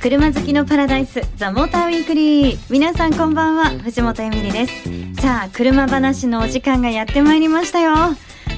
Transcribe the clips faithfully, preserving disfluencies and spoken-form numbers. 車好きのパラダイスザ・モーターウィークリー、皆さんこんばんは、藤本恵美里です。さあ、車話のお時間がやってまいりましたよ。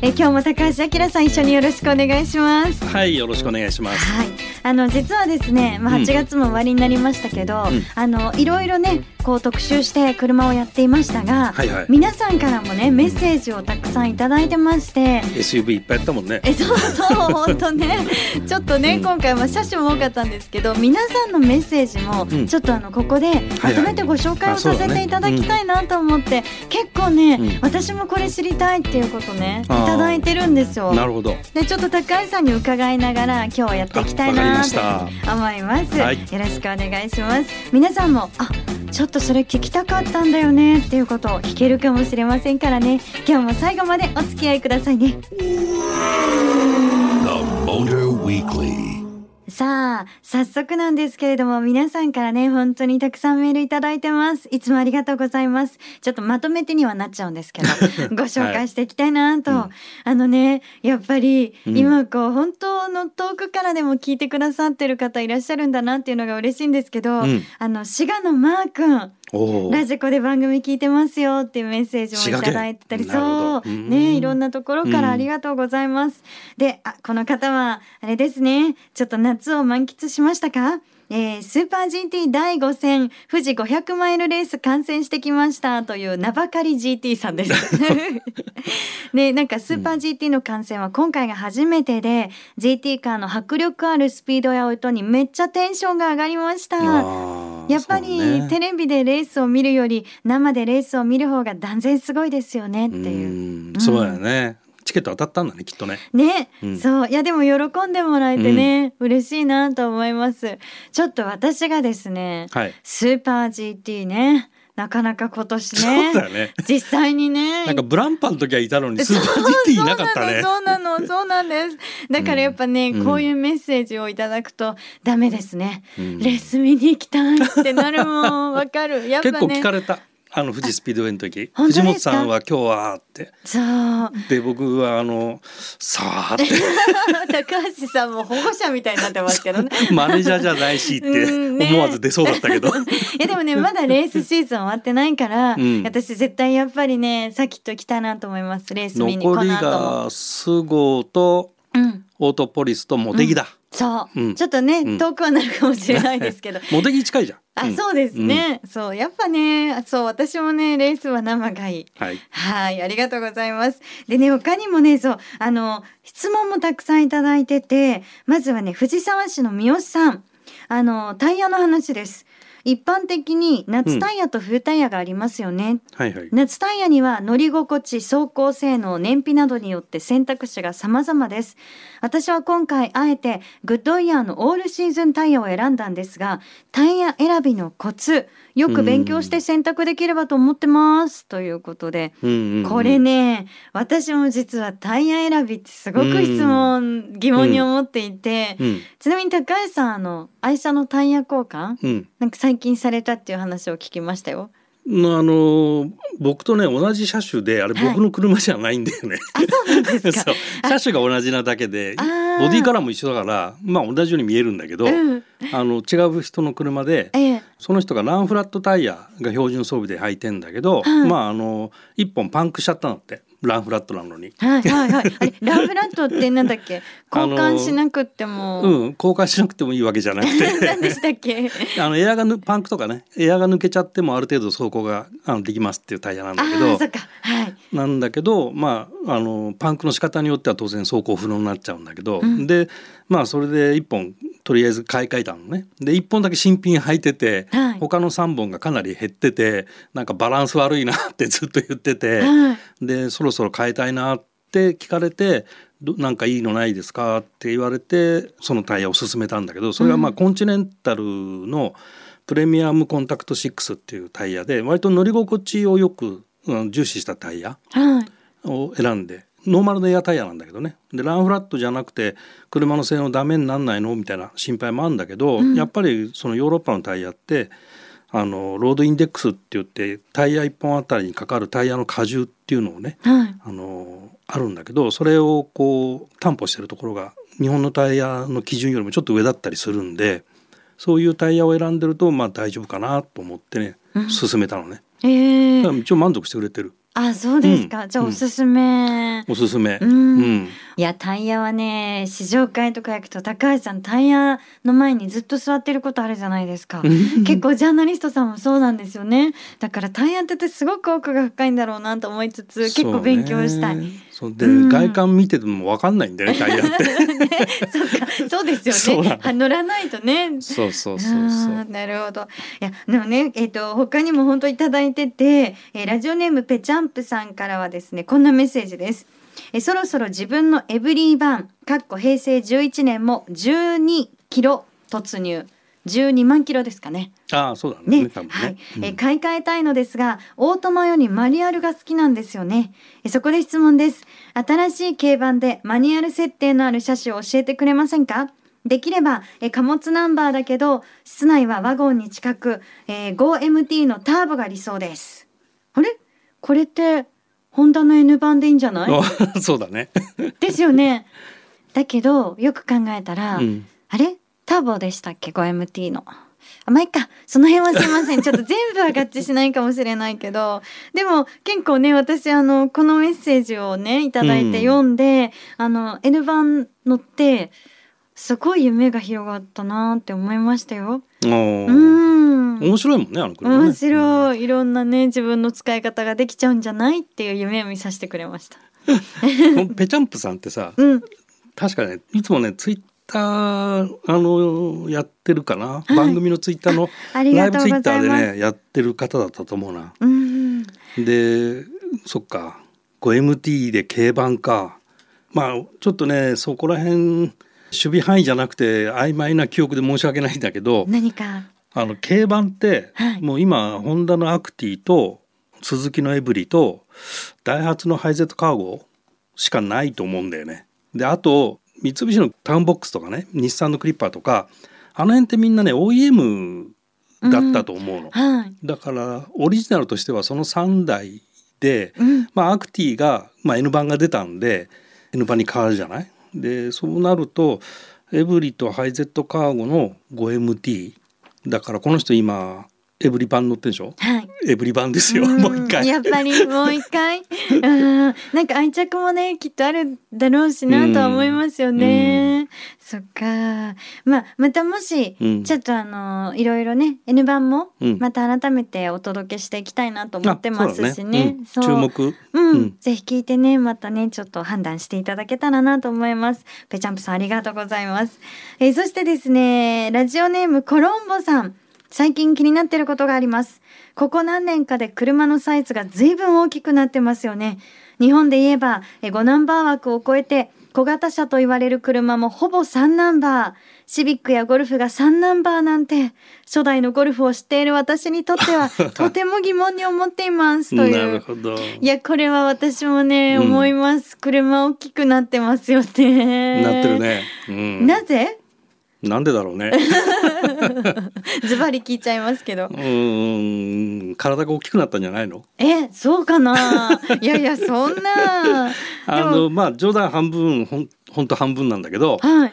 え今日も高橋明さん、一緒によろしくお願いします。はい、よろしくお願いします。はい、あの実はですね、まあ、はちがつも終わりになりましたけど、うん、あのいろいろねこう特集して車をやっていましたが、はいはい、皆さんからもねメッセージをたくさんいただいてまして、うん、エスユーブイ いっぱいやったもんね。えそうそう本当ねちょっとね、うん、今回は車種も多かったんですけど、皆さんのメッセージもちょっとあのここでまとめてご紹介をさせていただきたいなと思って、はいはい、ね、うん、結構ね、うん、私もこれ知りたいっていうことねいただいてるんですよ。なるほど。でちょっと高橋さんに伺いながら今日はやっていきたいなと思います、はい、よろしくお願いします。皆さんもあちょっとそれ聞きたかったんだよねっていうことを聞けるかもしれませんからね、今日も最後までお付き合いくださいね。 The Motor Weekly。さあ早速なんですけれども、皆さんからね本当にたくさんメールいただいてます。いつもありがとうございます。ちょっとまとめてにはなっちゃうんですけどご紹介していきたいなと、はい、あのねやっぱり今こう、うん、本当の遠くからでも聞いてくださってる方いらっしゃるんだなっていうのが嬉しいんですけど、うん、あの滋賀のマー君、ラジコで番組聞いてますよっていうメッセージもいただいてたり、そうね、いろんなところからありがとうございます。であ、この方はあれですね、ちょっと夏を満喫しましたか？えー、スーパー ジーティー だいご戦富士ごひゃくマイルレース観戦してきましたという名ばかり ジーティー さんですね、なんかスーパー ジーティー の観戦は今回が初めてで、うん、ジーティー カーの迫力あるスピードや音にめっちゃテンションが上がりました。やっぱり、ね、テレビでレースを見るより生でレースを見る方が断然すごいですよねっていう、うん、そうだよね。チケット当たったんだね、きっとね。ね、うん、そういやでも喜んでもらえてね、うん、嬉しいなと思います。ちょっと私がですね、はい、スーパー ジーティー ね。なかなか今年 ね, そうだね、実際にねなんかブランパの時はいたのにスーパー ジーティー いなかったね。そうなの、そうなんです。だからやっぱね、うん、こういうメッセージをいただくとダメですね、うん、レース見に行きたいってなるもんわかるやっぱ、ね、結構聞かれた、あの富士スピードウェイの時、藤本さんは今日はって、そうで僕はあのさあって高橋さんも保護者みたいになってますけどねマネージャーじゃないしって思わず出そうだったけど、うんね、いやでもねまだレースシーズン終わってないから、うん、私絶対やっぱりねさっきと来たなと思います。レース見にこの後も残りがスゴと、うん、オートポリスとモテギだ、うんそう、うん、ちょっとね、うん、遠くはなるかもしれないですけどモテギ近いじゃん。あ、そうですね、うん、そうやっぱねそう私もねレースは生がいい。はい、はいありがとうございます。でね他にもねそうあの質問もたくさんいただいてて、まずはね藤沢市の三好さん、あのタイヤの話です。一般的に夏タイヤと冬タイヤがありますよね、うんはいはい、夏タイヤには乗り心地、走行性能、燃費などによって選択肢が様々です。私は今回あえてグッドイヤーのオールシーズンタイヤを選んだんですが、タイヤ選びのコツよく勉強して選択できればと思ってますということで、うんうんうん、これね私も実はタイヤ選びってすごく質問、うん、疑問に思っていて、うんうん、ちなみに高橋さんあの愛車のタイヤ交換、うん、なんか最近されたっていう話を聞きましたよ。あの僕とね同じ車種であれ僕の車じゃないんだよね、はい、あそうなんですか車種が同じなだけでボディカラーも一緒だからまあ同じように見えるんだけど、うん、あの違う人の車で、ええ、その人がランフラットタイヤが標準装備で履いてんだけど、うん、まああのいっぽんパンクしちゃったのってランフラットなのに、はいはいはい、あれランフラットってなんだっけ交換しなくっても、うん、交換しなくてもいいわけじゃなくて何でしたっけあのエアがぬパンクとかねエアが抜けちゃってもある程度走行があのできますっていうタイヤなんだけど、あそっか、はい、なんだけど、まあ、あのパンクの仕方によっては当然走行不能になっちゃうんだけど、うん、でまあそれでいっぽんとりあえず買い替えたのね。でいっぽんだけ新品履いてて、はい、他のさんぼんがかなり減っててなんかバランス悪いなってずっと言ってて、はい、でそろそろ変えたいなって聞かれてなんかいいのないですかって言われてそのタイヤを勧めたんだけど、それがまあコンチネンタルのプレミアムコンタクトシックスっていうタイヤで割と乗り心地をよく重視したタイヤを選んで、はいノーマルのエアタイヤなんだけどね。でランフラットじゃなくて車の性能ダメになんないのみたいな心配もあるんだけど、うん、やっぱりそのヨーロッパのタイヤってあのロードインデックスって言ってタイヤいっぽんあたりにかかるタイヤの荷重っていうのをね、はい、あのあるんだけどそれをこう担保してるところが日本のタイヤの基準よりもちょっと上だったりするんで、そういうタイヤを選んでるとまあ大丈夫かなと思ってね、うん、勧めたのね、えー、だから一応満足してくれてる。あ、そうですか、うん、じゃあおすすめ、うん、おすすめ、うんうん、いやタイヤはね、試乗会とか行くと高橋さんタイヤの前にずっと座ってることあるじゃないですか結構ジャーナリストさんもそうなんですよね。だからタイヤってすごく奥が深いんだろうなと思いつつ結構勉強したい。そうで、うん、外観見てても分かんないんだよねタイヤってね、そうか、そうですよね、乗らないとね。そうそうそうそう、なるほど。いやでもね、えーと、他にも本当いただいてて、えー、ラジオネームペチャンプさんからはですねこんなメッセージです。えー、そろそろ自分のエブリーバン平成十一年もじゅうにキロ突入、じゅうにまんキロですかね。ああ、そうだ ね, ね, 多分ね、はい、うん、え買い替えたいのですがオートマよりマニュアルが好きなんですよね。えそこで質問です。新しい軽バンでマニュアル設定のある車種を教えてくれませんか。できればえ貨物ナンバーだけど室内はワゴンに近く、えー、ごエムティー のターボが理想です。あれ、これってホンダの エヌバンでいいんじゃないそうだねですよね。だけどよく考えたら、うん、あれターボでしたっけ ごエムティー の。あ、まあ、いっか、その辺はすいません、ちょっと全部は合致しないかもしれないけどでも結構ね、私あのこのメッセージをねいただいて読んで、うん、あの エヌバン乗ってすごい夢が広がったなって思いましたよ。うん、面白いもんね、あの車ね。面白い、いろんなね自分の使い方ができちゃうんじゃないっていう夢を見させてくれましたペチャンプさんってさ、うん、確かね、いつもねツイッあのやってるかな、はい、番組のツイッターのライブツイッターでねやってる方だったと思うな、うん、でそっか ごエムティー で軽バンか、まあちょっとねそこら辺守備範囲じゃなくて曖昧な記憶で申し訳ないんだけど、何かあの軽バンって、はい、もう今ホンダのアクティとスズキのエブリとダイハツのハイゼットカーゴしかないと思うんだよね。であと三菱のタウンボックスとかね、日産のクリッパーとかあの辺ってみんなね オーイーエム だったと思うの、うん、はい、だからオリジナルとしてはそのさんだいで、うん、まあ、アクティが、まあ、エヌバンが出たんで エヌバンに変わるじゃない。でそうなるとエブリとハイゼットカーゴの ごエムティー だから、この人今エブリバン乗ってんでしょ、はい、エブリバンですよ、うん、もう一回やっぱりもう一回あ、なんか愛着もねきっとあるだろうしなとは思いますよね、うん、そっか、まあ、またもし、うん、ちょっとあのいろいろね エヌバンもまた改めてお届けしていきたいなと思ってますしね、うん、そうだね、うん、そう、注目、うんうん、ぜひ聞いてね、またねちょっと判断していただけたらなと思います。ぺちゃんぷさんありがとうございます。えー、そしてですね、ラジオネームコロンボさん、最近気になっていることがあります。ここ何年かで車のサイズが随分大きくなってますよね。日本で言えばごナンバー枠を超えて小型車と言われる車もほぼさんナンバー、シビックやゴルフがさんナンバーなんて、初代のゴルフを知っている私にとってはとても疑問に思っていますという。なるほど。いやこれは私もね、うん、思います。車大きくなってますよね。なってるね。うん、なぜ？なんでだろうねズバリ聞いちゃいますけど、うーん、体が大きくなったんじゃないの。え、そうかな。いやいやそんなあの、まあ、冗談半分ほん、ほんと半分なんだけど、はい、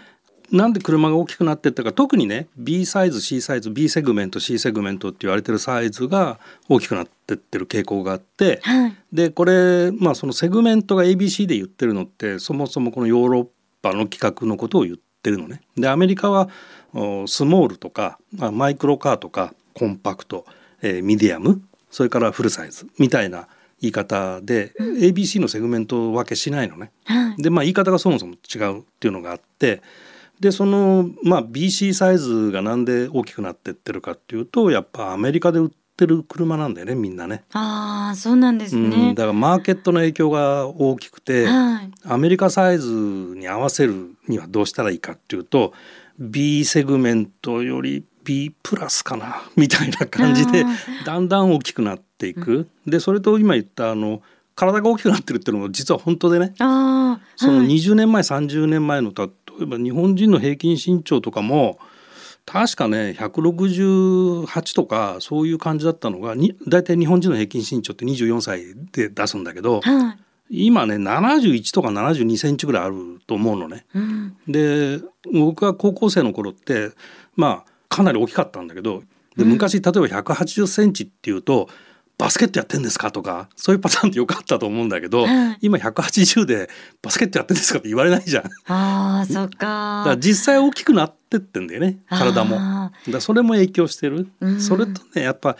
なんで車が大きくなってったか、特にね B サイズ C サイズ B セグメント C セグメントって言われてるサイズが大きくなってってる傾向があって、はい、でこれ、まあ、そのセグメントが エービーシー で言ってるのって、そもそもこのヨーロッパの規格のことを言ってってるのね。でアメリカはスモールとか、まあ、マイクロカーとかコンパクト、えー、ミディアム、それからフルサイズみたいな言い方で、うん、エービーシー のセグメント分けしないのね、はい。でまあ、言い方がそもそも違うっていうのがあって、でその、まあ、ビーシー サイズがなんで大きくなってってるかっていうと、やっぱアメリカで売ってる車なんだよね、みんなね。ああ、そうなんですね、うん、だからマーケットの影響が大きくて、はい、アメリカサイズに合わせるにはどうしたらいいかっていうと、 B セグメントより B プラスかなみたいな感じでだんだん大きくなっていく、うん、でそれと今言ったあの体が大きくなってるっていうのも実は本当でね、あ、はい、そのにじゅうねんまえさんじゅうねんまえの、例えば日本人の平均身長とかも確かねひゃくろくじゅうはちとかそういう感じだったのが、にだいたい日本人の平均身長ってにじゅうよんさいで出すんだけど、はい、今ねななじゅういちとかななじゅうにセンチぐらいあると思うのね、うん、で僕が高校生の頃って、まあかなり大きかったんだけど、で昔例えばひゃくはちじゅっセンチっていうと、バスケットやってんですかとかそういうパターンってよかったと思うんだけど、うん、今ひゃくはちじゅうでバスケットやってんですかって言われないじゃん。あーそっ か, だから実際大きくなってってんだよね、体も。だからそれも影響してる、うん、それとね、やっぱ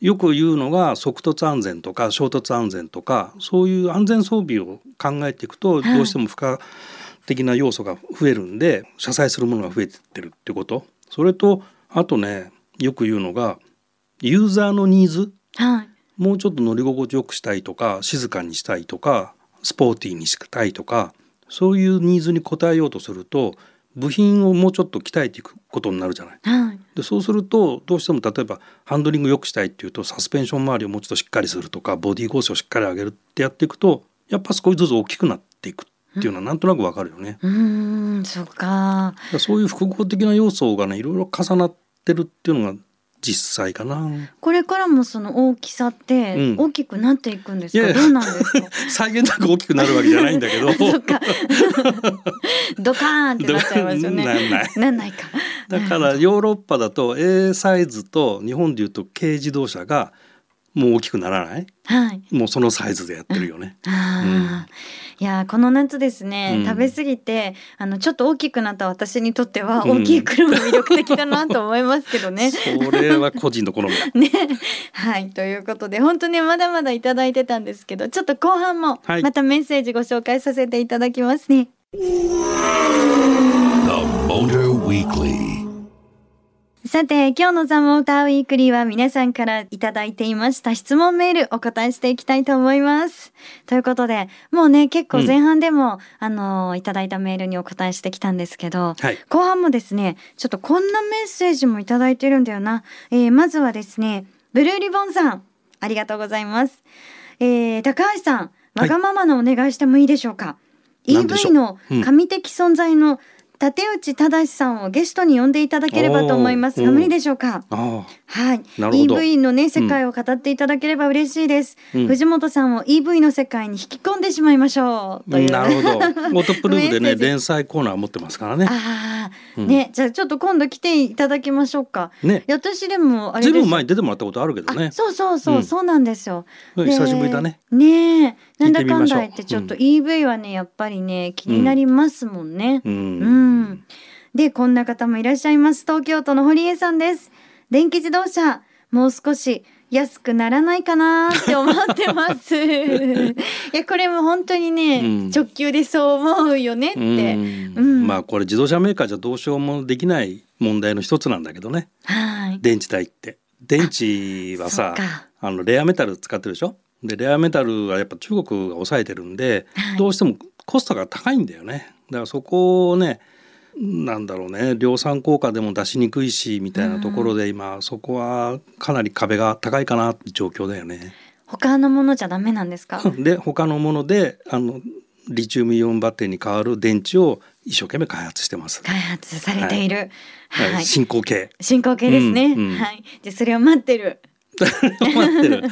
よく言うのが側突安全とか衝突安全とか、そういう安全装備を考えていくとどうしても負荷的な要素が増えるんで、車載するものが増えてってるってこと。それとあとね、よく言うのがユーザーのニーズ、はい、もうちょっと乗り心地よくしたいとか静かにしたいとかスポーティーにしたいとか、そういうニーズに応えようとすると部品をもうちょっと鍛えていくことになるじゃない、はい、でそうするとどうしても例えばハンドリング良くしたいっていうとサスペンション周りをもうちょっとしっかりするとかボディー構成をしっかり上げるってやっていくと、やっぱ少しずつ大きくなっていくっていうのはなんとなくわかるよね。うーん、そうか。そういう複合的な要素がね、いろいろ重なってるっていうのが実際かな。これからもその大きさって大きくなっていくんですか、うん、いやいやどうなんですか。際限なく大きくなるわけじゃないんだけどそっかドカーンってなっちゃいますよね。なんないなんないか。だからヨーロッパだと A サイズと日本でいうと軽自動車がもう大きくならない、はい、もうそのサイズでやってるよね、うん、あ、うん、いやこの夏ですね、うん、食べ過ぎてあのちょっと大きくなった私にとっては大きい車魅力的だなと思いますけどね、うん、それは個人の好みだね。はい、ということで本当にまだまだいただいてたんですけど、ちょっと後半もまたメッセージご紹介させていただきますね、はい、The Motor Weekly。さて今日のザ・モーター・ウィークリーは皆さんからいただいていました質問メールお答えしていきたいと思います。ということでもうね結構前半でも、うん、あのいただいたメールにお答えしてきたんですけど、はい、後半もですねちょっとこんなメッセージもいただいてるんだよな、えー、まずはですねブルーリボンさんありがとうございます、えー、高橋さんわがままのお願いしてもいいでしょうか、はい、イーブイ の神的存在の、うん、立内忠さんをゲストに呼んでいただければと思いますが無理でしょうか。あ、はい、イーブイ の、ね、世界を語っていただければ嬉しいです、うん、藤本さんを イーブイ の世界に引き込んでしまいましょうという、なるほど。モトプルーフでね連載コーナー持ってますからね。あ、うん、ね、じゃあちょっと今度来ていただきましょうか、ね、私でもあれです、ずいぶん前に出てもらったことあるけどね。そうそうそう、うん、そうなんですよ。久しぶりだね。ね、なんだかんだ言ってちょっと イーブイ はねやっぱりね気になりますもんね、うんうんうん、でこんな方もいらっしゃいます。東京都の堀江さんです。電気自動車もう少し安くならないかなって思ってますいやこれも本当にね、うん、直球でそう思うよねって、うんうん、まあこれ自動車メーカーじゃどうしようもできない問題の一つなんだけどね。はい、電池代って、電池はさあのレアメタル使ってるでしょ。でレアメタルはやっぱ中国が抑えてるんで、はい、どうしてもコストが高いんだよね。だからそこをね、なんだろうね、量産効果でも出しにくいしみたいなところで今そこはかなり壁が高いかなって状況だよね。他のものじゃダメなんですか？で他のものであのリチウムイオンバッテリーに代わる電池を一生懸命開発してます。開発されている、はいはい、進行形進行形ですね、うんうん、はい。じゃそれを待ってる待ってる、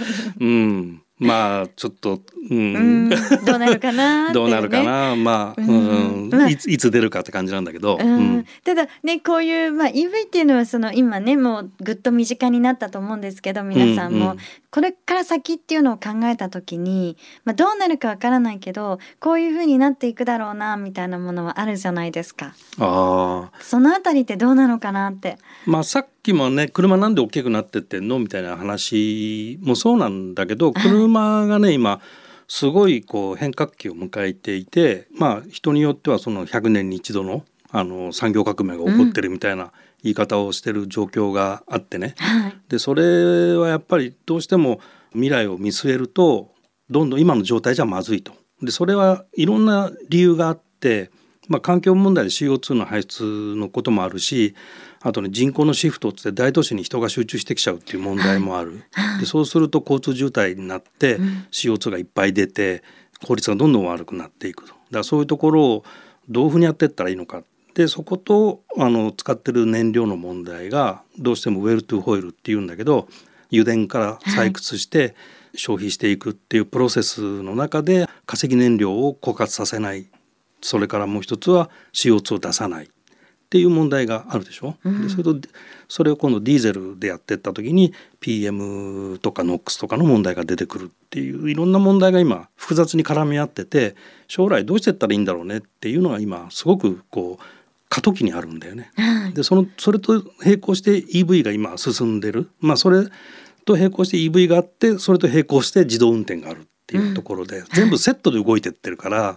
うん、まあちょっと、うん、うんどうなるかなって、ね、どうなるかな、まあ、うんうん、いつ、いつ出るかって感じなんだけど、うんうん、ただねこういう、まあ、イーブイ っていうのはその今ねもうぐっと身近になったと思うんですけど、皆さんもこれから先っていうのを考えた時に、まあ、どうなるかわからないけどこういう風になっていくだろうなみたいなものはあるじゃないですか。あ、そのあたりってどうなのかなって、まあ、さっきもね車なんで大きくなってってんのみたいな話もそうなんだけど、車車がね今すごいこう変革期を迎えていて、まあ人によってはそのひゃくねんに一度の、あの産業革命が起こってるみたいな言い方をしてる状況があってね、うん、でそれはやっぱりどうしても未来を見据えるとどんどん今の状態じゃまずいと。でそれはいろんな理由があって、まあ、環境問題で シーオーツー の排出のこともあるし、あとね人口のシフトって大都市に人が集中してきちゃうっていう問題もある。でそうすると交通渋滞になって シーオーツー がいっぱい出て効率がどんどん悪くなっていくと。だからそういうところをどういうふうにやっていったらいいのか。でそことあの使ってる燃料の問題がどうしてもウェルトゥーホイルっていうんだけど、油田から採掘して消費していくっていうプロセスの中で化石燃料を枯渇させない、それからもう一つは シーオーツー を出さないっていう問題があるでしょ、うん、でそれとそれを今度ディーゼルでやっていった時に ピーエム とか ノックス とかの問題が出てくるっていういろんな問題が今複雑に絡み合ってて、将来どうしていったらいいんだろうねっていうのが今すごくこう過渡期にあるんだよね、はい、でそのそれと並行して イーブイ が今進んでる、まあ、それと並行して イーブイ があって、それと並行して自動運転があるっていうところで、うん、全部セットで動いてってるから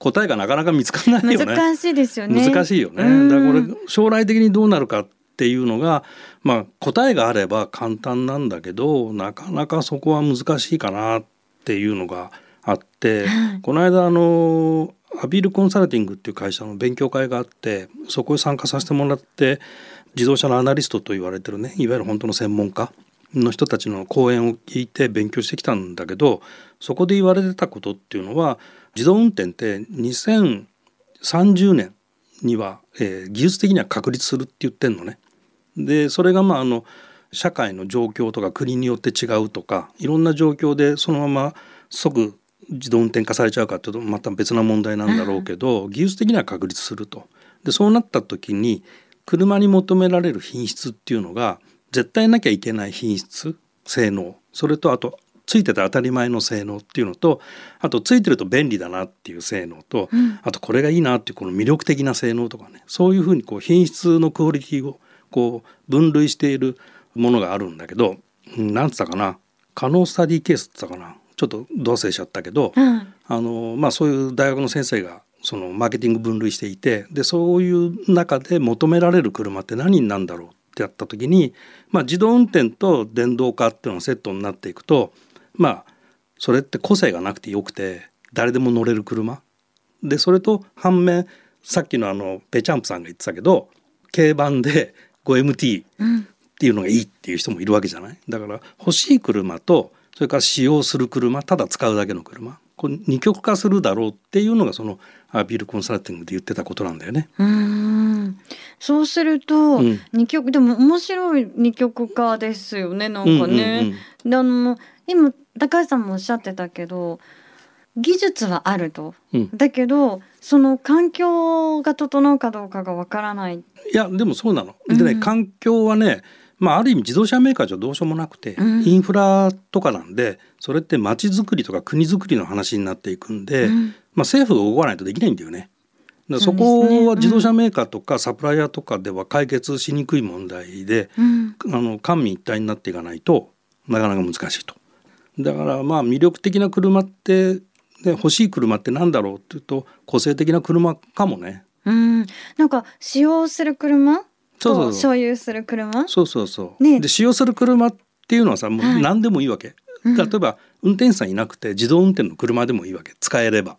答えがなかなか見つからないよね。難しいですよね。難しいよね。だからこれ将来的にどうなるかっていうのが、まあ、答えがあれば簡単なんだけどなかなかそこは難しいかなっていうのがあって、はい、この間あのアビールコンサルティングっていう会社の勉強会があって、そこへ参加させてもらって自動車のアナリストと言われてるね、いわゆる本当の専門家の人たちの講演を聞いて勉強してきたんだけど、そこで言われてたことっていうのは、自動運転ってにせんさんじゅうねんには、えー、技術的には確立するって言ってんのね。でそれがまああの社会の状況とか国によって違うとかいろんな状況でそのまま即自動運転化されちゃうかというとまた別な問題なんだろうけど、技術的には確立すると。でそうなった時に車に求められる品質っていうのが絶対なきゃいけない品質性能、それとあとついてた当たり前の性能っていうのと、あとついてると便利だなっていう性能と、うん、あとこれがいいなっていうこの魅力的な性能とかね、そういうふうにこう品質のクオリティをこう分類しているものがあるんだけど、なんつったかな、可能スタディケースって言ったかな、ちょっとどうせしちゃったけど、うん、あのまあ、そういう大学の先生がそのマーケティング分類していて、でそういう中で求められる車って何になるんだろうってやった時に、まあ、自動運転と電動化っていうのがセットになっていくと、まあ、それって個性がなくてよくて誰でも乗れる車で、それと反面さっきのあのペチャンプさんが言ってたけど軽バンで ごエムティー っていうのがいいっていう人もいるわけじゃない。だから欲しい車とそれから使用する車、ただ使うだけの車、これ二極化するだろうっていうのがそのアビールコンサルティングで言ってたことなんだよね。うーん、そうすると二極、うん、でも面白い二極化ですよね、なんかね、うんうんうん、であの今高橋さんもおっしゃってたけど技術はあると、うん、だけどその環境が整うかどうかがわからない。いやでもそうなの、うん、でね、環境はね、まあ、ある意味自動車メーカーじゃどうしようもなくて、うん、インフラとかなんでそれって街づくりとか国づくりの話になっていくんで、うん、まあ、政府が動かないとできないんだよね。だからそこは自動車メーカーとかサプライヤーとかでは解決しにくい問題で、うん、あの官民一体になっていかないとなかなか難しいと。だからまあ魅力的な車って、ね、欲しい車ってなんだろうっていうと個性的な車かもね。うん、なんか使用する車そうそうそう、所有する車、そうそうそう、ね、で使用する車っていうのはさ、もう何でもいいわけ、はい、例えば、うん、運転手さんいなくて自動運転の車でもいいわけ、使えれば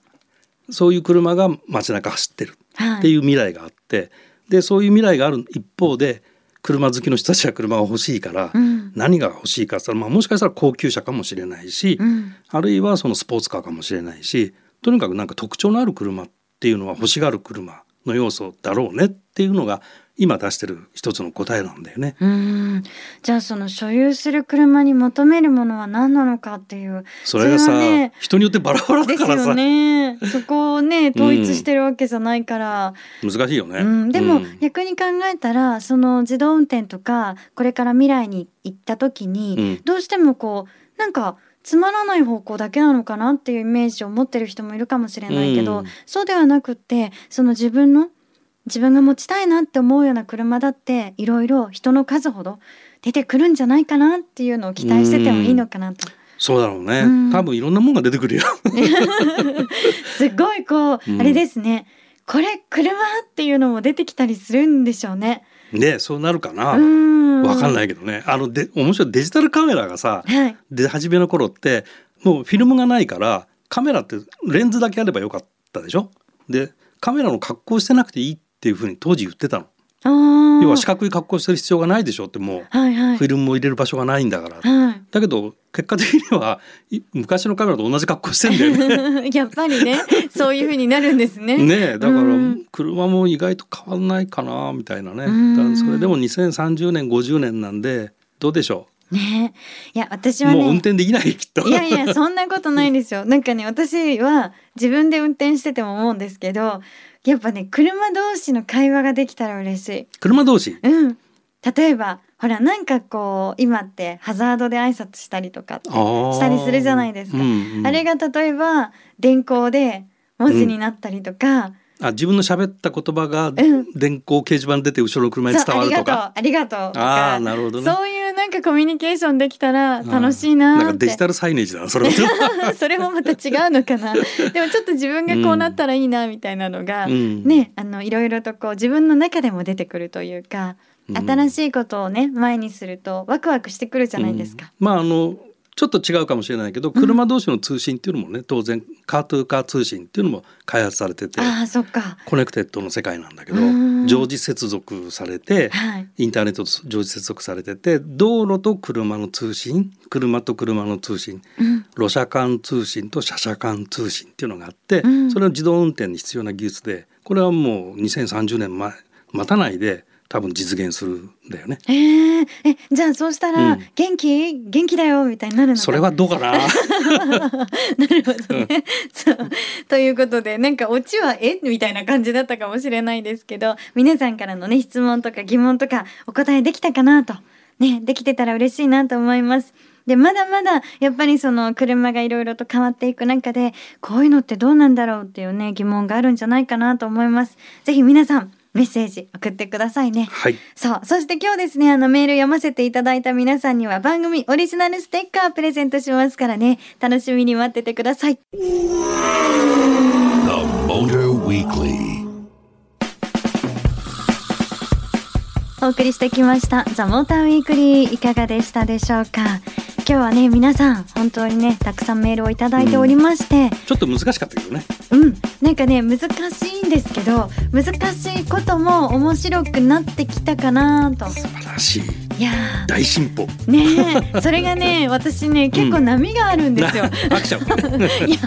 そういう車が街中走ってるっていう未来があって、はい、でそういう未来がある一方で車好きの人たちは車が欲しいから、うん、何が欲しいかって言ったら、まあ、もしかしたら高級車かもしれないし、うん、あるいはそのスポーツカーかもしれないし、とにかくなんか特徴のある車っていうのは欲しがる車の要素だろうねっていうのが今出してる一つの答えなんだよね。うーん、じゃあその所有する車に求めるものは何なのかっていう、それがさ、ね、人によってバラバラだからさですよ、ね、そこをね統一してるわけじゃないから、うん、難しいよね、うん、でも、うん、逆に考えたらその自動運転とかこれから未来に行った時に、うん、どうしてもこうなんかつまらない方向だけなのかなっていうイメージを持ってる人もいるかもしれないけど、うん、そうではなくってその自分の自分が持ちたいなって思うような車だっていろいろ人の数ほど出てくるんじゃないかなっていうのを期待しててもいいのかなと。そうだろうね、うん、多分いろんなもんが出てくるよすごいこう、うん、あれですね、これ車っていうのも出てきたりするんでしょうね。ね、そうなるかな、分かんないけどね。あので面白い、デジタルカメラがさ、はい、出始めの頃ってもうフィルムがないからカメラってレンズだけあればよかったでしょ。でカメラの格好してなくていいっていう風に当時言ってたの。あ、要は四角い格好してる必要がないでしょって、もう、はいはい、フィルムを入れる場所がないんだから、はい、だけど結果的には昔のカメラと同じ格好してんだよねやっぱりねそういう風になるんですね。ねえ、だから車も意外と変わんないかなみたいなね。だからそれでもにせんさんじゅうねんごじゅうねんなんでどうでしょう、ねえ、いや私はねもう運転できないきっといやいやそんなことないですよ。なんかね私は自分で運転してても思うんですけど、やっぱね車同士の会話ができたら嬉しい。車同士、うん、例えばほらなんかこう今ってハザードで挨拶したりとかってしたりするじゃないですか、うんうん、あれが例えば電光で文字になったりとか、うんあ自分の喋った言葉が電光掲示板出て後ろの車に伝わるとか、うん、ありがとうありがとうとか、あなるほど、ね、そういうなんかコミュニケーションできたら楽しいなって。なんかデジタルサイネージだそれもそれもまた違うのかなでもちょっと自分がこうなったらいいなみたいなのが、うん、ねあのいろいろとこう自分の中でも出てくるというか、うん、新しいことをね前にするとワクワクしてくるじゃないですか、うん、まああのちょっと違うかもしれないけど車同士の通信っていうのもね、うん、当然カートゥーカー通信っていうのも開発されてて、あそっかコネクテッドの世界なんだけど常時接続されて、はい、インターネットと常時接続されてて道路と車の通信車と車の通信、うん、路車間通信と車車間通信っていうのがあって、うん、それを自動運転に必要な技術でこれはもうにせんさんじゅうねんまえ待たないで多分実現するんだよね、えー、えじゃあそうしたら元気、うん、元気だよみたいになるのかそれはどうかななるほどね、うん、そうということでなんかオチはえみたいな感じだったかもしれないですけど、皆さんからのね質問とか疑問とかお答えできたかなとねできてたら嬉しいなと思います。でまだまだやっぱりその車がいろいろと変わっていく中でこういうのってどうなんだろうっていうね疑問があるんじゃないかなと思います。ぜひ皆さんメッセージ送ってくださいね、はい、そうそして今日ですねあのメール読ませていただいた皆さんには番組オリジナルステッカープレゼントしますからね、楽しみに待っててください。 The Motor Weekly お送りしてきました The Motor Weekly いかがでしたでしょうか。今日はね皆さん本当にねたくさんメールをいただいておりまして、うん、ちょっと難しかったけどねうんなんかね難しいんですけど難しいことも面白くなってきたかなと。素晴らしいいや大進歩ねえそれがね私ね結構波があるんですよ、うん、飽きちゃういや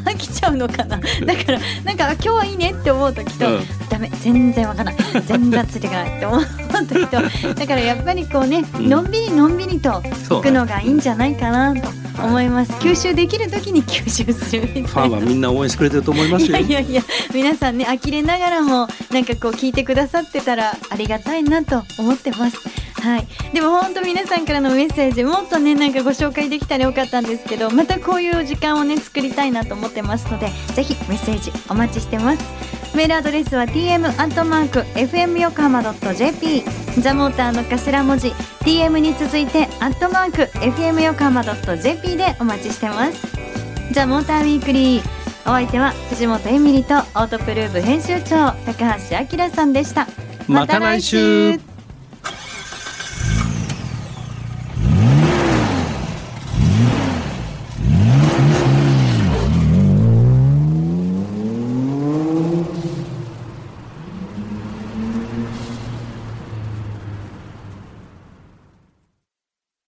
飽きちゃうのかな。だからなんか今日はいいねって思うときと、うん、ダメ全然わかんない全然釣りがないって思うときとだからやっぱりこうねのんびりのんびりと行くのがいいんじゃないかなと思います、はい、吸収できるときに吸収するみたいな。ファンはみんな応援してくれてると思いますよ。いやいやいや皆さんね呆れながらもなんかこう聞いてくださってたらありがたいなと思ってます。はい、でも本当皆さんからのメッセージもっとねなんかご紹介できたらよかったんですけど、またこういう時間をね作りたいなと思ってますのでぜひメッセージお待ちしてます。メールアドレスは ティーエムアットマークエフエムヨコハマドットジェーピー ザモーターの頭文字 ティーエム に続いてアットマーク エフエムヨコハマドットジェーピー でお待ちしてます。ザモーターウィークリーお相手は藤本エミリとオートプルーブ編集長高橋明さんでした。また来週。